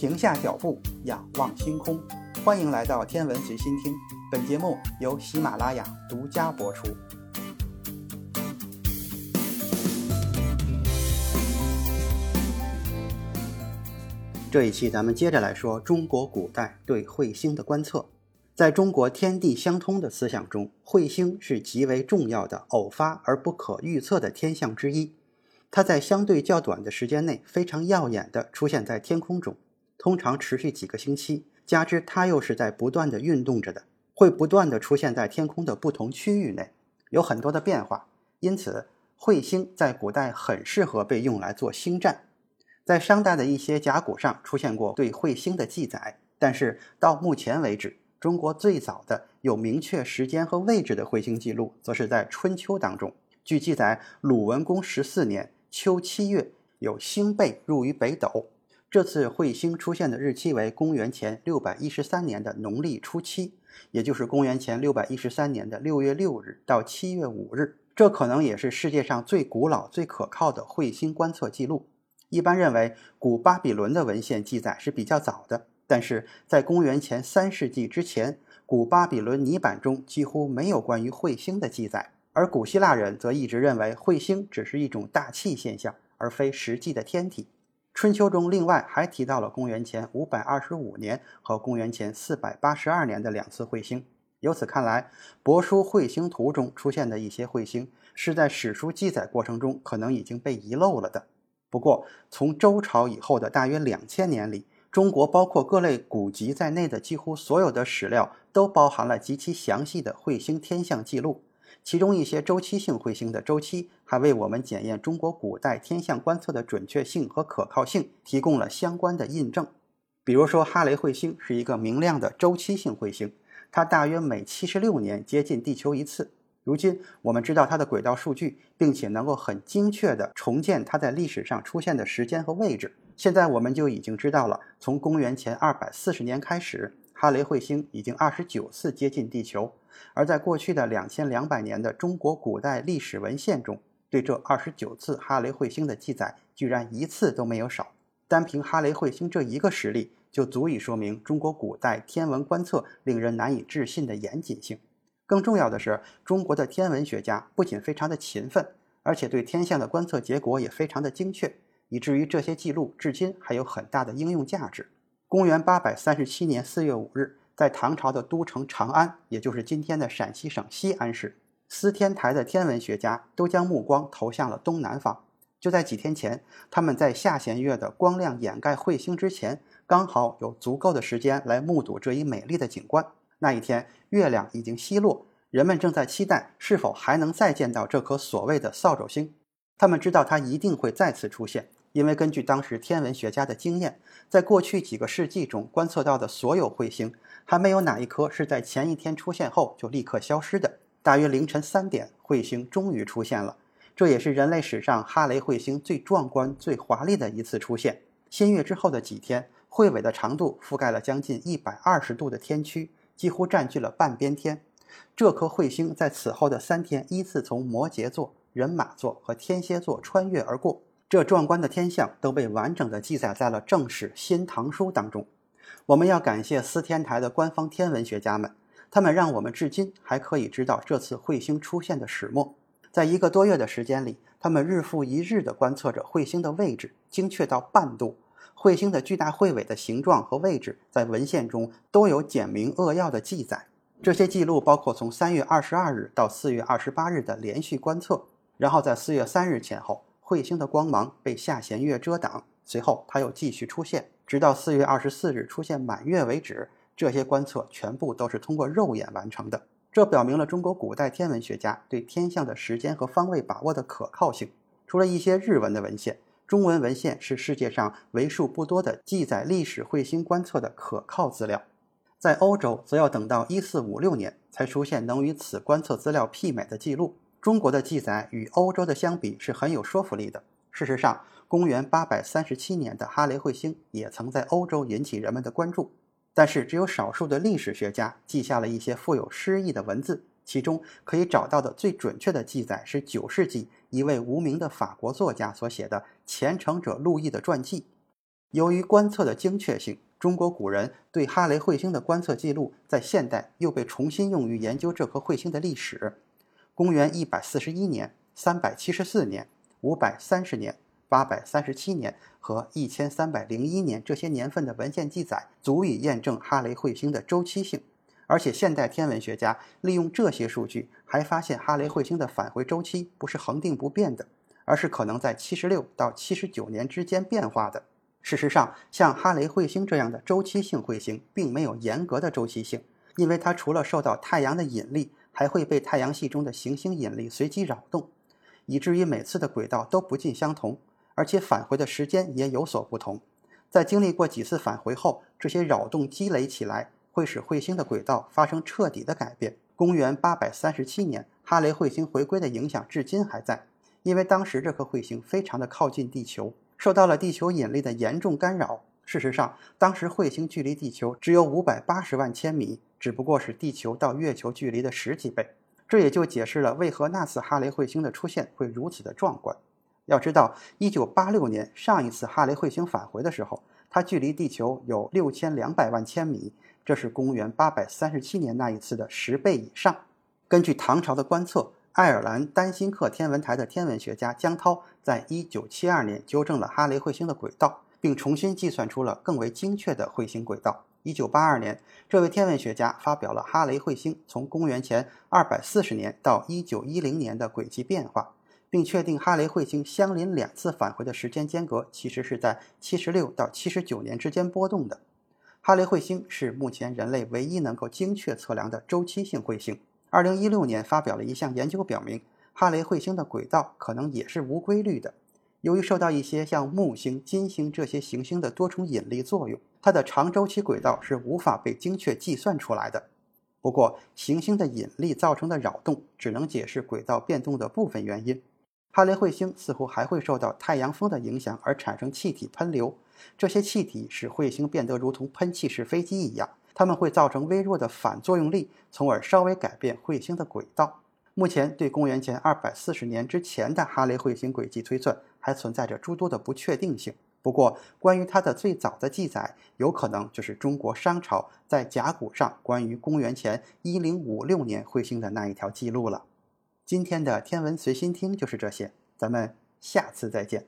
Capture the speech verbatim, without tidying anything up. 停下脚步，仰望星空。欢迎来到天文随心听，本节目由喜马拉雅独家播出。这一期咱们接着来说中国古代对彗星的观测。在中国天地相通的思想中，彗星是极为重要的偶发而不可预测的天象之一。它在相对较短的时间内非常耀眼地出现在天空中，通常持续几个星期，加之它又是在不断地运动着的，会不断地出现在天空的不同区域内，有很多的变化。因此彗星在古代很适合被用来做星战。在商代的一些甲骨上出现过对彗星的记载，但是到目前为止，中国最早的有明确时间和位置的彗星记录则是在春秋当中。据记载，鲁文公十四年秋七月，有星背入于北斗。这次彗星出现的日期为公元前六百一十三年的农历初七，也就是公元前六百一十三年的六月六日到七月五日。这可能也是世界上最古老最可靠的彗星观测记录。一般认为古巴比伦的文献记载是比较早的，但是在公元前三世纪之前，古巴比伦泥板中几乎没有关于彗星的记载，而古希腊人则一直认为彗星只是一种大气现象，而非实际的天体。春秋中另外还提到了公元前五百二十五年和公元前四百八十二年的两次彗星。由此看来，帛书彗星图中出现的一些彗星是在史书记载过程中可能已经被遗漏了的。不过从周朝以后的大约两千年里，中国包括各类古籍在内的几乎所有的史料都包含了极其详细的彗星天象记录，其中一些周期性彗星的周期还为我们检验中国古代天象观测的准确性和可靠性提供了相关的印证。比如说哈雷彗星是一个明亮的周期性彗星，它大约每七十六年接近地球一次。如今我们知道它的轨道数据，并且能够很精确地重建它在历史上出现的时间和位置。现在我们就已经知道了，从公元前二百四十年开始，哈雷彗星已经二十九次接近地球。而在过去的两千两百年的中国古代历史文献中，对这二十九次哈雷彗星的记载居然一次都没有少。单凭哈雷彗星这一个实例，就足以说明中国古代天文观测令人难以置信的严谨性。更重要的是，中国的天文学家不仅非常的勤奋，而且对天象的观测结果也非常的精确，以至于这些记录至今还有很大的应用价值。公元八百三十七年四月五日，在唐朝的都城长安，也就是今天的陕西省西安市，司天台的天文学家都将目光投向了东南方。就在几天前，他们在下弦月的光亮掩盖彗星之前，刚好有足够的时间来目睹这一美丽的景观。那一天月亮已经西落，人们正在期待是否还能再见到这颗所谓的扫帚星。他们知道它一定会再次出现，因为根据当时天文学家的经验，在过去几个世纪中观测到的所有彗星，还没有哪一颗是在前一天出现后就立刻消失的。大约凌晨三点，彗星终于出现了，这也是人类史上哈雷彗星最壮观最华丽的一次出现。新月之后的几天，彗尾的长度覆盖了将近一百二十度的天区，几乎占据了半边天。这颗彗星在此后的三天依次从摩羯座、人马座和天蝎座穿越而过，这壮观的天象都被完整的记载在了正史《新唐书》当中。我们要感谢司天台的官方天文学家们，他们让我们至今还可以知道这次彗星出现的始末。在一个多月的时间里，他们日复一日地观测着彗星的位置，精确到半度。彗星的巨大彗尾的形状和位置在文献中都有简明扼要的记载。这些记录包括从三月二十二日到四月二十八日的连续观测，然后在四月三日前后，彗星的光芒被下弦月遮挡，随后它又继续出现，直到四月二十四日出现满月为止。这些观测全部都是通过肉眼完成的，这表明了中国古代天文学家对天象的时间和方位把握的可靠性。除了一些日文的文献，中文文献是世界上为数不多的记载历史彗星观测的可靠资料。在欧洲则要等到一四五六年才出现能与此观测资料媲美的记录。中国的记载与欧洲的相比是很有说服力的。事实上，公元八百三十七年的哈雷彗星也曾在欧洲引起人们的关注，但是只有少数的历史学家记下了一些富有诗意的文字，其中可以找到的最准确的记载是九世纪一位无名的法国作家所写的《虔诚者路易》的传记。由于观测的精确性，中国古人对哈雷彗星的观测记录在现代又被重新用于研究这颗彗星的历史。公元一百四十一年、三百七十四年、五百三十年、八百三十七年和一千三百零一年这些年份的文献记载足以验证哈雷彗星的周期性，而且现代天文学家利用这些数据还发现哈雷彗星的返回周期不是恒定不变的，而是可能在七十六到七十九年之间变化的。事实上，像哈雷彗星这样的周期性彗星并没有严格的周期性，因为它除了受到太阳的引力，还会被太阳系中的行星引力随机扰动，以至于每次的轨道都不尽相同，而且返回的时间也有所不同。在经历过几次返回后，这些扰动积累起来，会使彗星的轨道发生彻底的改变。公元八百三十七年，哈雷彗星回归的影响至今还在，因为当时这颗彗星非常的靠近地球，受到了地球引力的严重干扰。事实上，当时彗星距离地球只有五百八十万千米，只不过是地球到月球距离的十几倍。这也就解释了为何那次哈雷彗星的出现会如此的壮观。要知道，一九八六年上一次哈雷彗星返回的时候，它距离地球有六千两百万千米，这是公元八百三十七年那一次的十倍以上。根据唐朝的观测，爱尔兰丹辛克天文台的天文学家江涛在一九七二年纠正了哈雷彗星的轨道，并重新计算出了更为精确的彗星轨道。一九八二年，这位天文学家发表了哈雷彗星从公元前二百四十年到一九一零年的轨迹变化，并确定哈雷彗星相邻两次返回的时间间隔其实是在七十六到七十九年之间波动的。哈雷彗星是目前人类唯一能够精确测量的周期性彗星。二零一六年发表了一项研究表明，哈雷彗星的轨道可能也是无规律的。由于受到一些像木星、金星这些行星的多重引力作用，它的长周期轨道是无法被精确计算出来的。不过，行星的引力造成的扰动只能解释轨道变动的部分原因。哈雷彗星似乎还会受到太阳风的影响而产生气体喷流，这些气体使彗星变得如同喷气式飞机一样，它们会造成微弱的反作用力，从而稍微改变彗星的轨道。目前对公元前二百四十年之前的哈雷彗星轨迹推算还存在着诸多的不确定性，不过关于它的最早的记载有可能就是中国商朝在甲骨上关于公元前一零五六年彗星的那一条记录了。今天的天文随心听就是这些，咱们下次再见。